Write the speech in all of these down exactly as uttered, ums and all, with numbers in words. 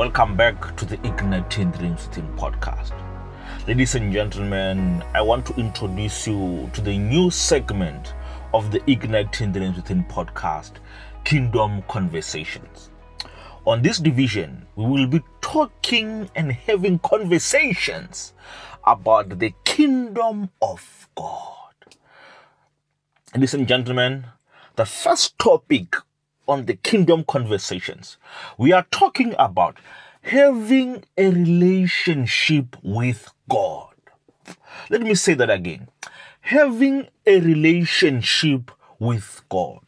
Welcome back to the Ignite Dreams Within podcast. Ladies and gentlemen, I want to introduce you to the new segment of the Ignite Dreams Within podcast, Kingdom Conversations. On this division, we will be talking and having conversations about the kingdom of God. Ladies and gentlemen, the first topic on the Kingdom Conversations, we are talking about having a relationship with God. Let me say that again. Having a relationship with God.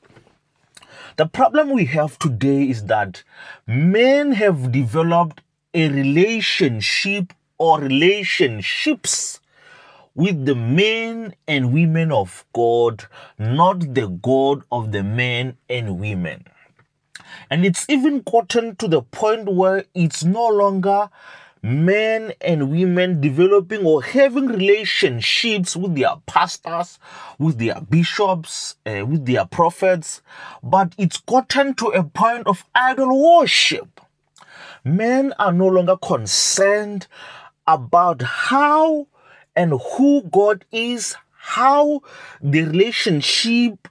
The problem we have today is that men have developed a relationship or relationships with the men and women of God, not the God of the men and women. And it's even gotten to the point where it's no longer men and women developing or having relationships with their pastors, with their bishops, uh, with their prophets, but it's gotten to a point of idol worship. Men are no longer concerned about how and who God is, how the relationship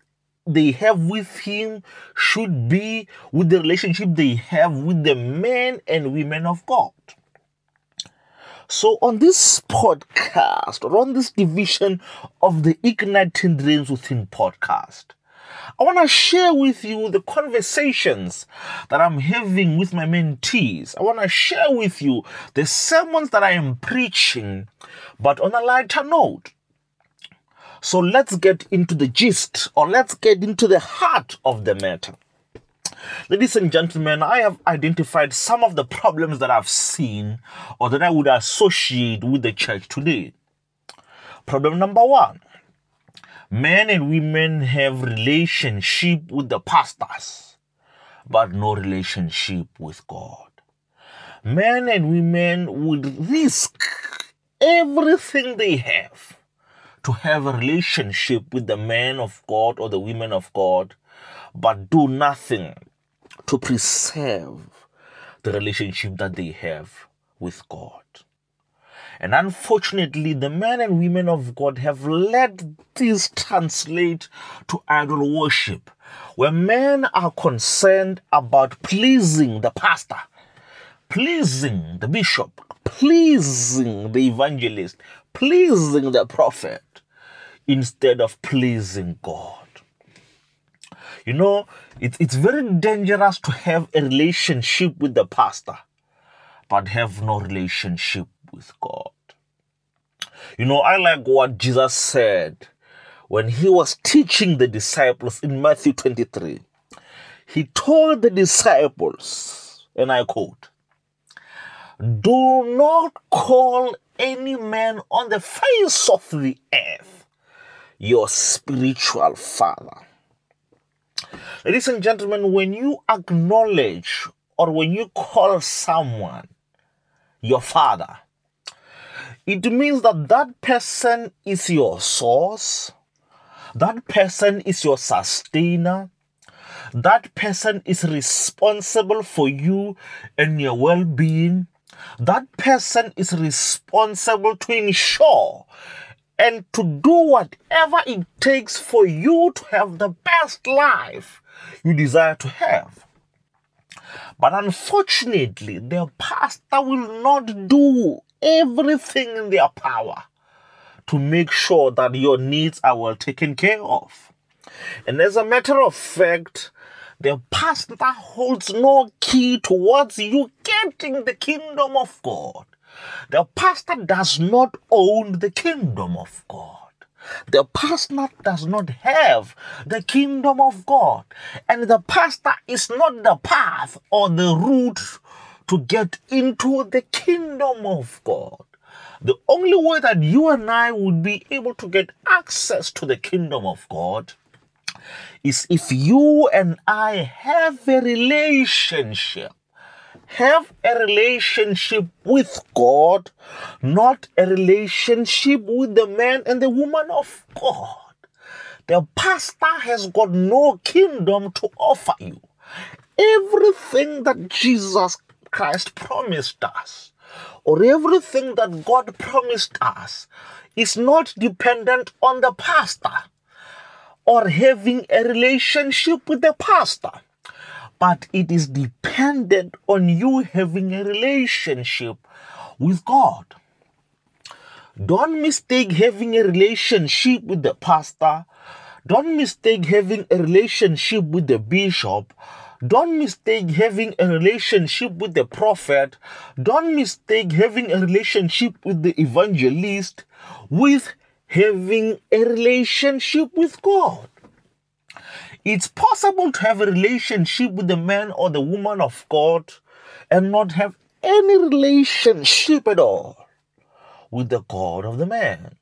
they have with Him should be with the relationship they have with the men and women of God. So on this podcast, or on this division of the Igniting Dreams Within podcast, I want to share with you the conversations that I'm having with my mentees. I want to share with you the sermons that I am preaching, but on a lighter note. So let's get into the gist, or let's get into the heart of the matter. Ladies and gentlemen, I have identified some of the problems that I've seen or that I would associate with the church today. Problem number one, men and women have relationship with the pastors, but no relationship with God. Men and women would risk everything they have to have a relationship with the men of God or the women of God, but do nothing to preserve the relationship that they have with God. And unfortunately, the men and women of God have let this translate to idol worship, where men are concerned about pleasing the pastor, pleasing the bishop, pleasing the evangelist, pleasing the prophet, instead of pleasing God. You know, it, it's very dangerous to have a relationship with the pastor, but have no relationship with God. You know, I like what Jesus said when he was teaching the disciples in Matthew twenty-three. He told the disciples, and I quote, "Do not call any man on the face of the earth your spiritual father." Ladies and gentlemen, when you acknowledge or when you call someone your father, it means that that person is your source, that person is your sustainer, that person is responsible for you and your well-being, that person is responsible to ensure and to do whatever it takes for you to have the best life you desire to have. But unfortunately, their pastor will not do everything in their power to make sure that your needs are well taken care of. And as a matter of fact, the pastor holds no key towards you getting the kingdom of God. The pastor does not own the kingdom of God. The pastor does not have the kingdom of God. And the pastor is not the path or the route to get into the kingdom of God. The only way that you and I would be able to get access to the kingdom of God is if you and I have a relationship. Have a relationship with God, not a relationship with the man and the woman of God. The pastor has got no kingdom to offer you. Everything that Jesus Christ promised us, or everything that God promised us, is not dependent on the pastor or having a relationship with the pastor, but it is dependent on you having a relationship with God. Don't mistake having a relationship with the pastor. Don't mistake having a relationship with the bishop. Don't mistake having a relationship with the prophet. Don't mistake having a relationship with the evangelist with having a relationship with God. It's possible to have a relationship with the man or the woman of God and not have any relationship at all with the God of the man.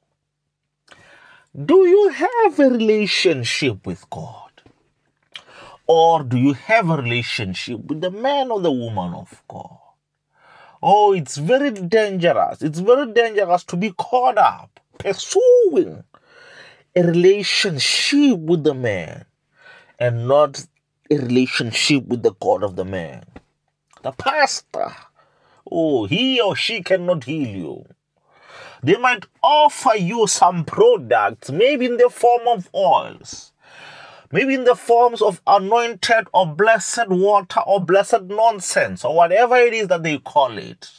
Do you have a relationship with God? Or do you have a relationship with the man or the woman of God? Oh, it's very dangerous. It's very dangerous to be caught up pursuing a relationship with the man and not a relationship with the God of the man. The pastor, oh, he or she cannot heal you. They might offer you some products, maybe in the form of oils, maybe in the forms of anointed or blessed water or blessed nonsense or whatever it is that they call it.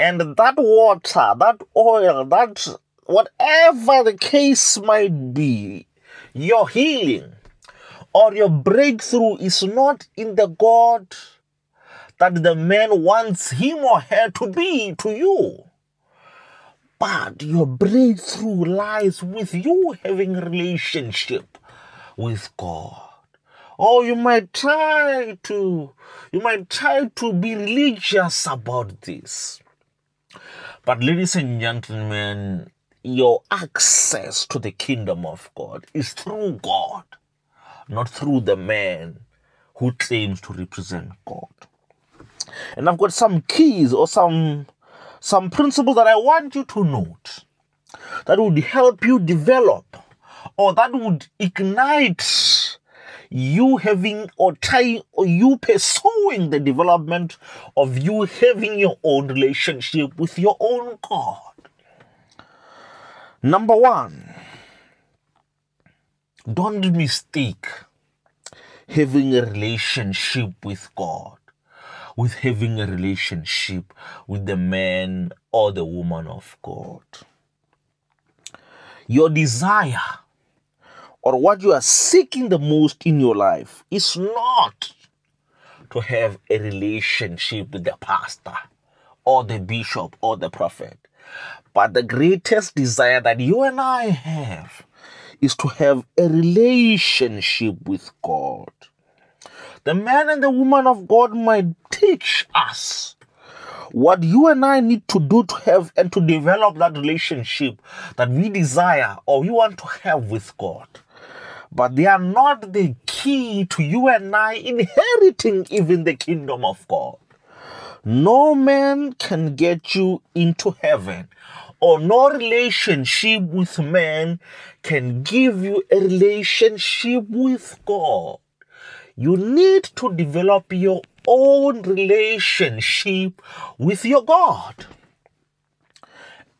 And that water, that oil, that whatever the case might be, your healing or your breakthrough is not in the God that the man wants him or her to be to you. But your breakthrough lies with you having a relationship with God. Or you might try to, you might try to be religious about this. But ladies and gentlemen, your access to the kingdom of God is through God, not through the man who claims to represent God. And I've got some keys or some Some principles that I want you to note that would help you develop, or that would ignite you having or tie or you pursuing the development of you having your own relationship with your own God. Number one, don't mistake having a relationship with God with having a relationship with the man or the woman of God. Your desire or what you are seeking the most in your life is not to have a relationship with the pastor or the bishop or the prophet. But the greatest desire that you and I have is to have a relationship with God. The man and the woman of God might teach us what you and I need to do to have and to develop that relationship that we desire or we want to have with God. But they are not the key to you and I inheriting even the kingdom of God. No man can get you into heaven, or no relationship with man can give you a relationship with God. You need to develop your own relationship with your God.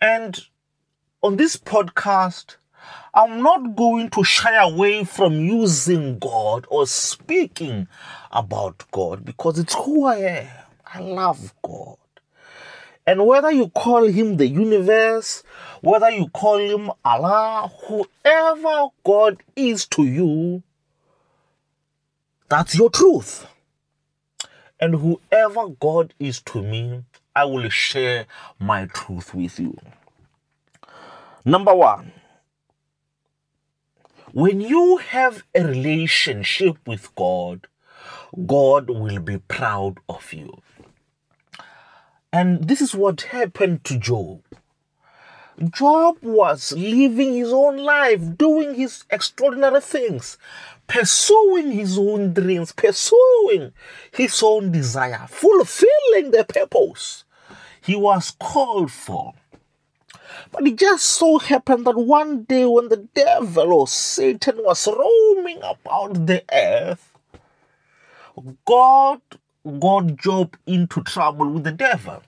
And on this podcast, I'm not going to shy away from using God or speaking about God, because it's who I am. I love God. And whether you call him the universe, whether you call him Allah, whoever God is to you, that's your truth. And whoever God is to me, I will share my truth with you. Number one, when you have a relationship with God, God will be proud of you. And this is what happened to Job. Job was living his own life, doing his extraordinary things, pursuing his own dreams, pursuing his own desire, fulfilling the purpose he was called for. But it just so happened that one day when the devil or Satan was roaming about the earth, God got Job into trouble with the devil.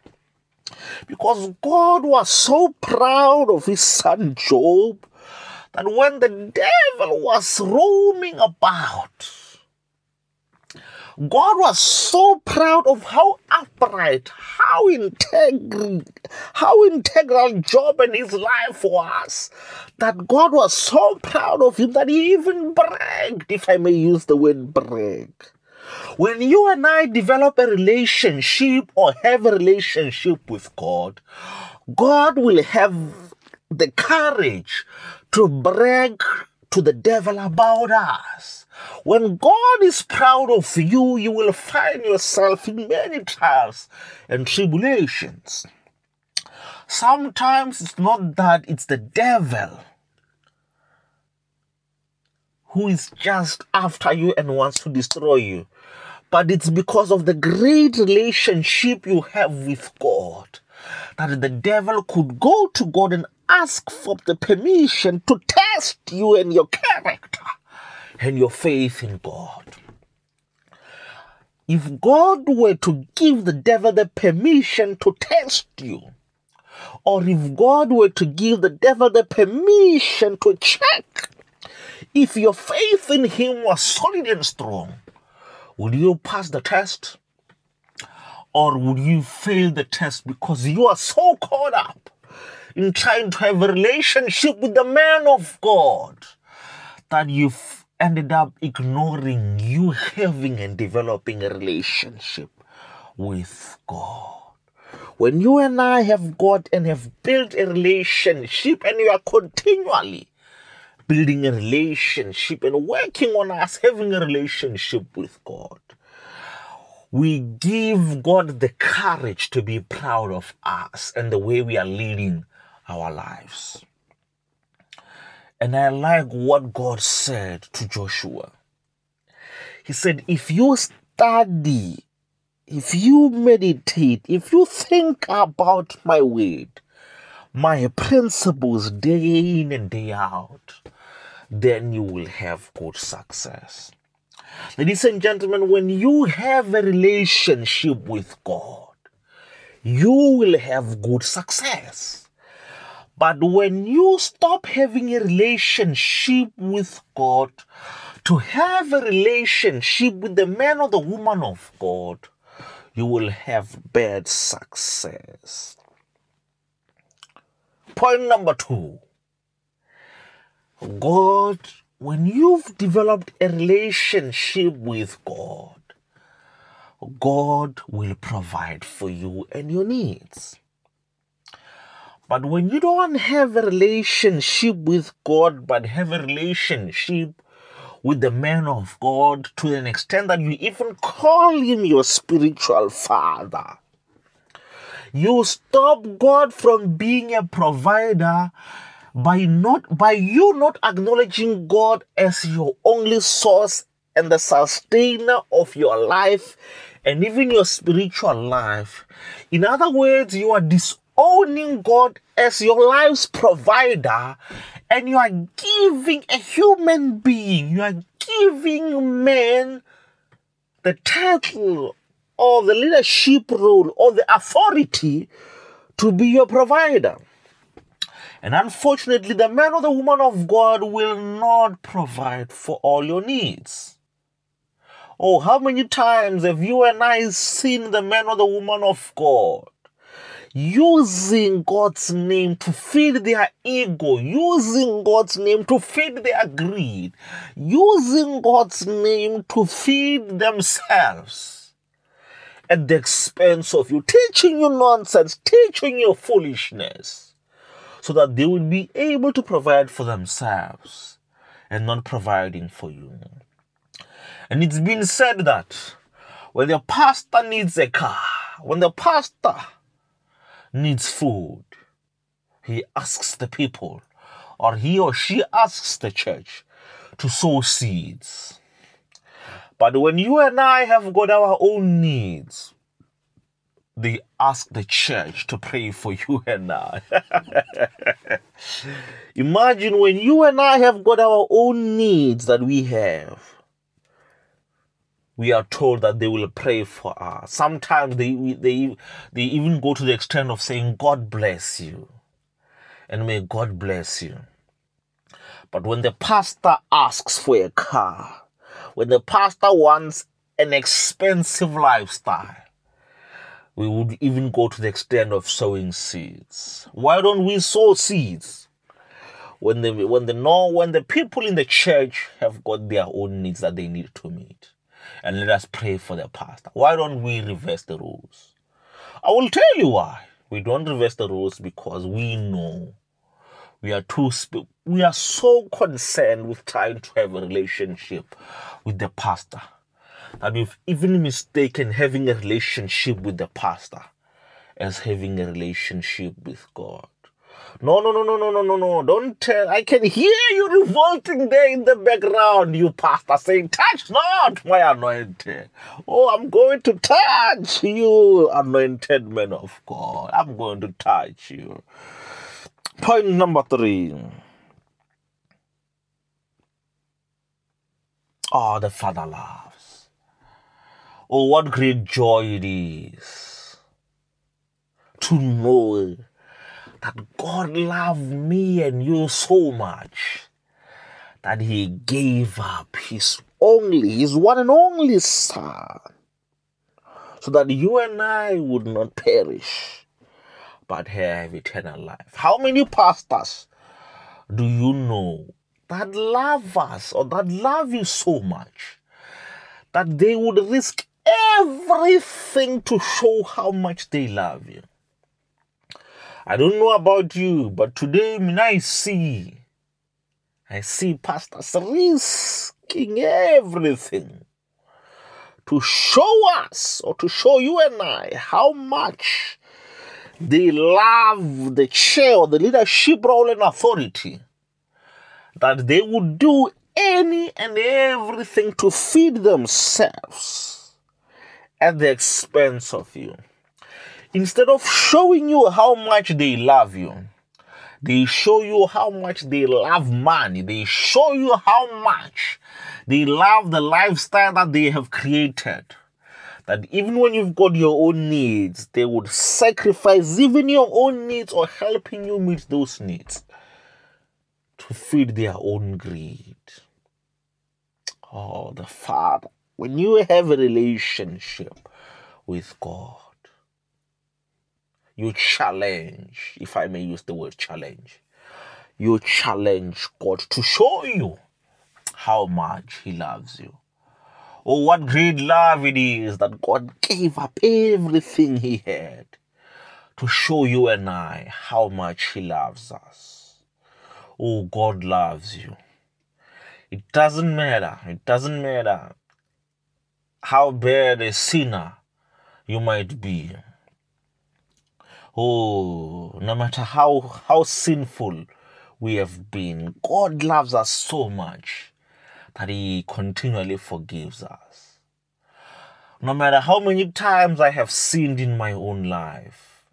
Because God was so proud of his son Job that when the devil was roaming about, God was so proud of how upright, how integral, how integral Job and his life was, that God was so proud of him that he even bragged, if I may use the word brag. When you and I develop a relationship or have a relationship with God, God will have the courage to brag to the devil about us. When God is proud of you, you will find yourself in many trials and tribulations. Sometimes it's not that, it's the devil who is just after you and wants to destroy you. But it's because of the great relationship you have with God that the devil could go to God and ask for the permission to test you and your character and your faith in God. If God were to give the devil the permission to test you, or if God were to give the devil the permission to check if your faith in him was solid and strong, would you pass the test? Or would you fail the test because you are so caught up in trying to have a relationship with the man of God that you've ended up ignoring you having and developing a relationship with God? When you and I have got and have built a relationship, and you are continually building a relationship and working on us having a relationship with God, we give God the courage to be proud of us and the way we are leading our lives. And I like what God said to Joshua. He said, if you study, if you meditate, if you think about my word, my principles day in and day out, then you will have good success. Ladies and gentlemen, when you have a relationship with God, you will have good success. But when you stop having a relationship with God, to have a relationship with the man or the woman of God, you will have bad success. Point number two. God, when you've developed a relationship with God, God will provide for you and your needs. But when you don't have a relationship with God, but have a relationship with the man of God to an extent that you even call him your spiritual father, you stop God from being a provider by not by you not acknowledging God as your only source and the sustainer of your life and even your spiritual life. In other words, you are disowning God as your life's provider, and you are giving a human being, you are giving man the title or the leadership role or the authority to be your provider. And unfortunately, the man or the woman of God will not provide for all your needs. Oh, how many times have you and I seen the man or the woman of God using God's name to feed their ego, using God's name to feed their greed, using God's name to feed themselves, at the expense of you, teaching you nonsense, teaching you foolishness, so that they will be able to provide for themselves and not providing for you. And it's been said that when the pastor needs a car, when the pastor needs food, he asks the people, or he or she asks the church to sow seeds. But when you and I have got our own needs, they ask the church to pray for you and I. Imagine when you and I have got our own needs that we have. we are told that they will pray for us. Sometimes they, they, they even go to the extent of saying, God bless you. And may God bless you. But when the pastor asks for a car, when the pastor wants an expensive lifestyle, we would even go to the extent of sowing seeds. Why don't we sow seeds? When the, when the, no, when the people in the church have got their own needs that they need to meet. And let us pray for the pastor. Why don't we reverse the rules? I will tell you why. We don't reverse the rules because we know we are too, we are so concerned with trying to have a relationship with the pastor that we've even mistaken having a relationship with the pastor as having a relationship with God. No, no, no, no, no, no, no, no. Don't tell. I can hear you revolting there in the background, you pastor, saying, touch not my anointed. Oh, I'm going to touch you, anointed man of God. I'm going to touch you. Point number three. Oh, the Father loves. Oh, what great joy it is to know that God loved me and you so much that he gave up his only, his one and only son, so that you and I would not perish, but have eternal life. How many pastors do you know that love us or that love you so much that they would risk everything to show how much they love you? I don't know about you, but today I see, I see pastors risking everything to show us or to show you and I how much they love the chair or the leadership role and authority, that they would do any and everything to feed themselves at the expense of you. Instead of showing you how much they love you, they show you how much they love money. They show you how much they love the lifestyle that they have created. That even when you've got your own needs, they would sacrifice even your own needs or helping you meet those needs to feed their own greed. Oh, the Father. When you have a relationship with God, you challenge, if I may use the word challenge, you challenge God to show you how much he loves you. Oh, what great love it is that God gave up everything he had to show you and I how much he loves us. Oh, God loves you. It doesn't matter. It doesn't matter how bad a sinner you might be. Oh, no matter how, how sinful we have been, God loves us so much that he continually forgives us. No matter how many times I have sinned in my own life,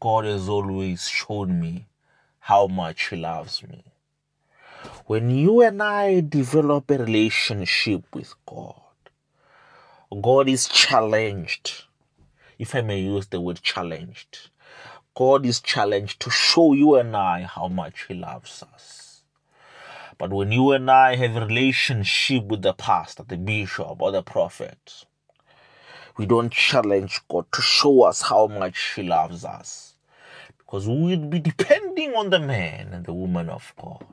God has always shown me how much he loves me. When you and I develop a relationship with God, God is challenged, if I may use the word challenged, God is challenged to show you and I how much he loves us. But when you and I have a relationship with the pastor, the bishop, or the prophet, we don't challenge God to show us how much he loves us, because we'd be depending on the man and the woman of God,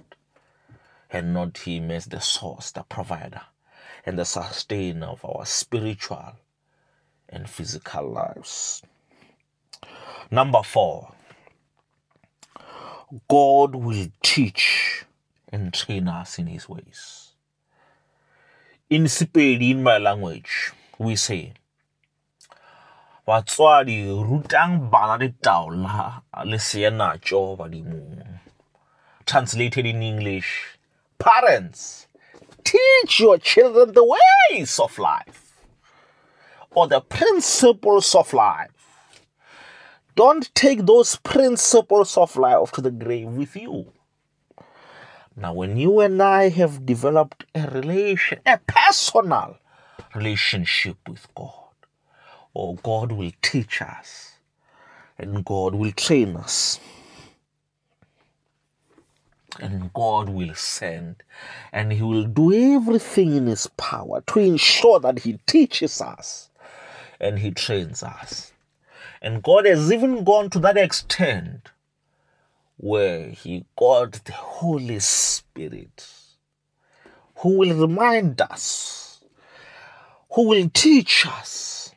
and not him as the source, the provider, and the sustainer of our spiritual and physical lives. Number four, God will teach and train us in his ways. In Sepedi, in my language, we say, Batswadi rutang bana de taula lesiana jo badimu. Translated in English, parents, teach your children the ways of life or the principles of life. Don't take those principles of life to the grave with you. Now, when you and I have developed a relation, a personal relationship with God. Or God will teach us and God will train us. And God will send, and He will do everything in His power to ensure that He teaches us and He trains us. And God has even gone to that extent where He got the Holy Spirit, who will remind us, who will teach us,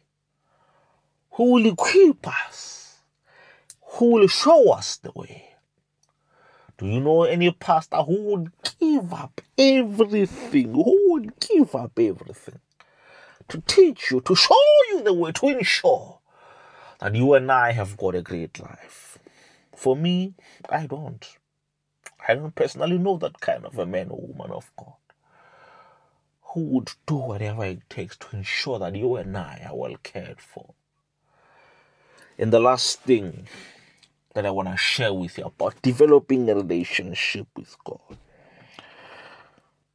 who will equip us, who will show us the way. Do you know any pastor who would give up everything, who would give up everything to teach you, to show you the way, to ensure that you and I have got a great life? For me, I don't. I don't personally know that kind of a man or woman of God who would do whatever it takes to ensure that you and I are well cared for. And the last thing that I want to share with you about developing a relationship with God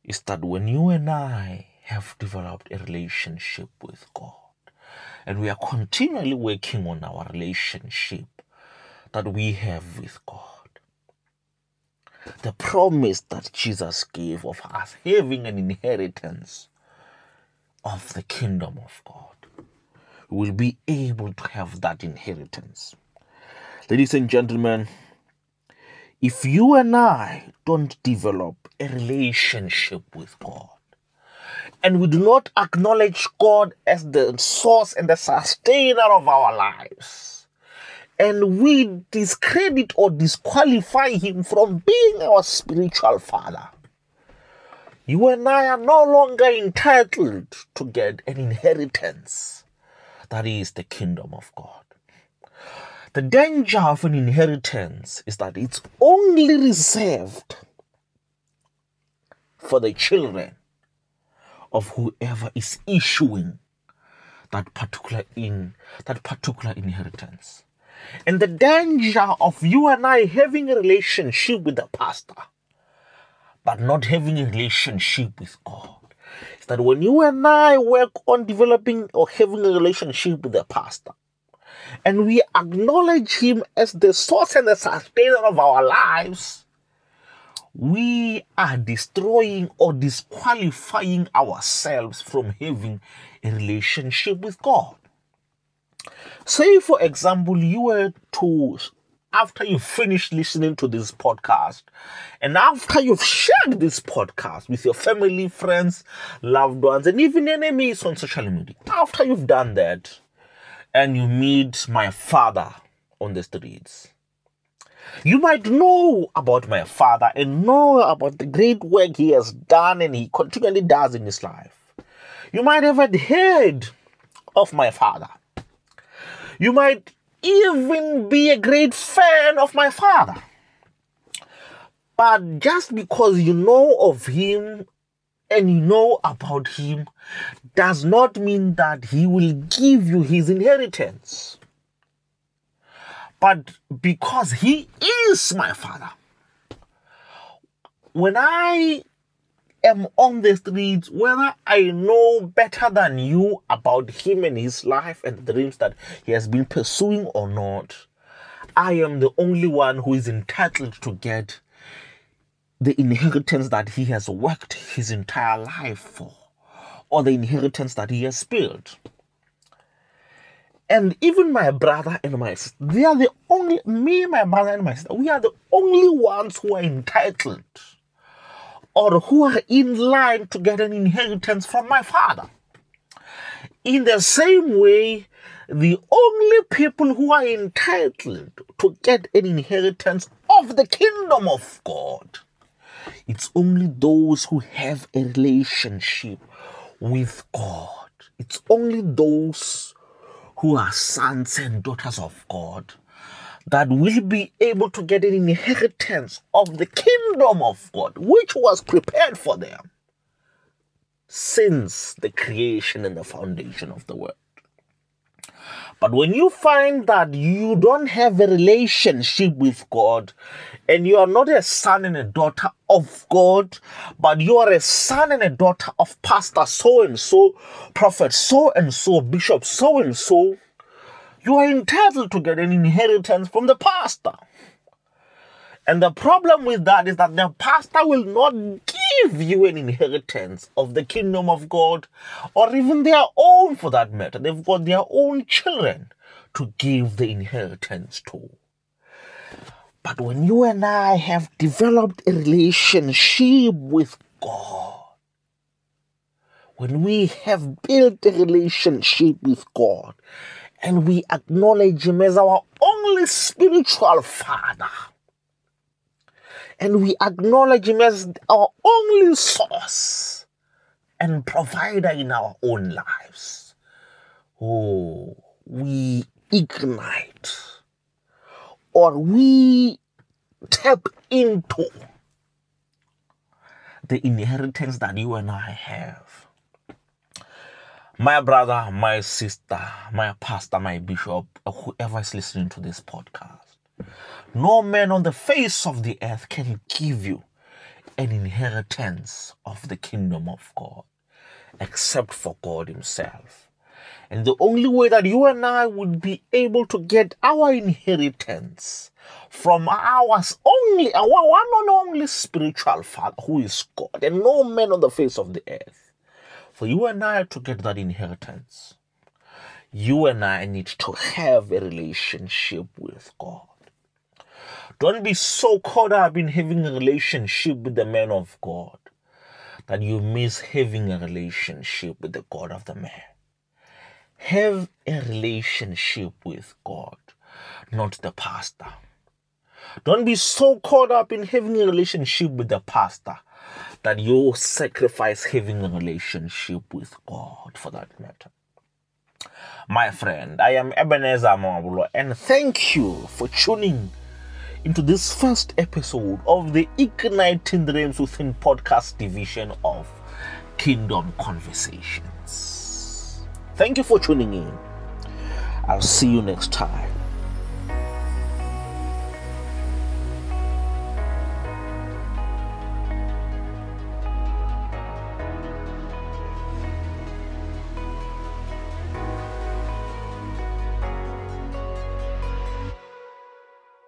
is that when you and I have developed a relationship with God, and we are continually working on our relationship that we have with God, the promise that Jesus gave of us having an inheritance of the kingdom of God, we will be able to have that inheritance. Ladies and gentlemen, if you and I don't develop a relationship with God, and we do not acknowledge God as the source and the sustainer of our lives, and we discredit or disqualify Him from being our spiritual Father, you and I are no longer entitled to get an inheritance that is the kingdom of God. The danger of an inheritance is that it's only reserved for the children of whoever is issuing that particular in that particular inheritance. And the danger of you and I having a relationship with the pastor, but not having a relationship with God, is that when you and I work on developing or having a relationship with the pastor, and we acknowledge Him as the source and the sustainer of our lives, we are destroying or disqualifying ourselves from having a relationship with God. Say, for example, you were to, after you finish listening to this podcast, and after you've shared this podcast with your family, friends, loved ones, and even enemies on social media, after you've done that, and you meet my father on the streets. You might know about my father and know about the great work he has done and he continually does in his life. You might have heard of my father. You might even be a great fan of my father. But just because you know of him and you know about him does not mean that he will give you his inheritance. But because he is my father, when I am on the streets, whether I know better than you about him and his life and the dreams that he has been pursuing or not, I am the only one who is entitled to get the inheritance that he has worked his entire life for, or the inheritance that he has built. And even my brother and my sister, they are the only, me, my brother and my sister, we are the only ones who are entitled or who are in line to get an inheritance from my father. In the same way, the only people who are entitled to get an inheritance of the kingdom of God, it's only those who have a relationship with God. It's only those who are sons and daughters of God that will be able to get an inheritance of the kingdom of God, which was prepared for them since the creation and the foundation of the world. But when you find that you don't have a relationship with God, and you are not a son and a daughter of God, but you are a son and a daughter of pastor so-and-so, prophet so-and-so, bishop so-and-so, you are entitled to get an inheritance from the pastor. And the problem with that is that the pastor will not give you an inheritance of the kingdom of God, or even their own for that matter. They've got their own children to give the inheritance to. But when you and I have developed a relationship with God, when we have built a relationship with God, and we acknowledge Him as our only spiritual Father, and we acknowledge Him as our only source and provider in our own lives, oh, we ignite, or we tap into the inheritance that you and I have. My brother, my sister, my pastor, my bishop, whoever is listening to this podcast, no man on the face of the earth can give you an inheritance of the kingdom of God, except for God Himself. And the only way that you and I would be able to get our inheritance from our only, our one and only spiritual Father, who is God, and no man on the face of the earth, for you and I to get that inheritance, you and I need to have a relationship with God. Don't be so caught up in having a relationship with the man of God that you miss having a relationship with the God of the man. Have a relationship with God, not the pastor. Don't be so caught up in having a relationship with the pastor that you sacrifice having a relationship with God, for that matter. My friend, I am Ebenezer Mawabulo, and thank you for tuning into this first episode of the Igniting Dreams Within podcast division of Kingdom Conversations. Thank you for tuning in. I'll see you next time.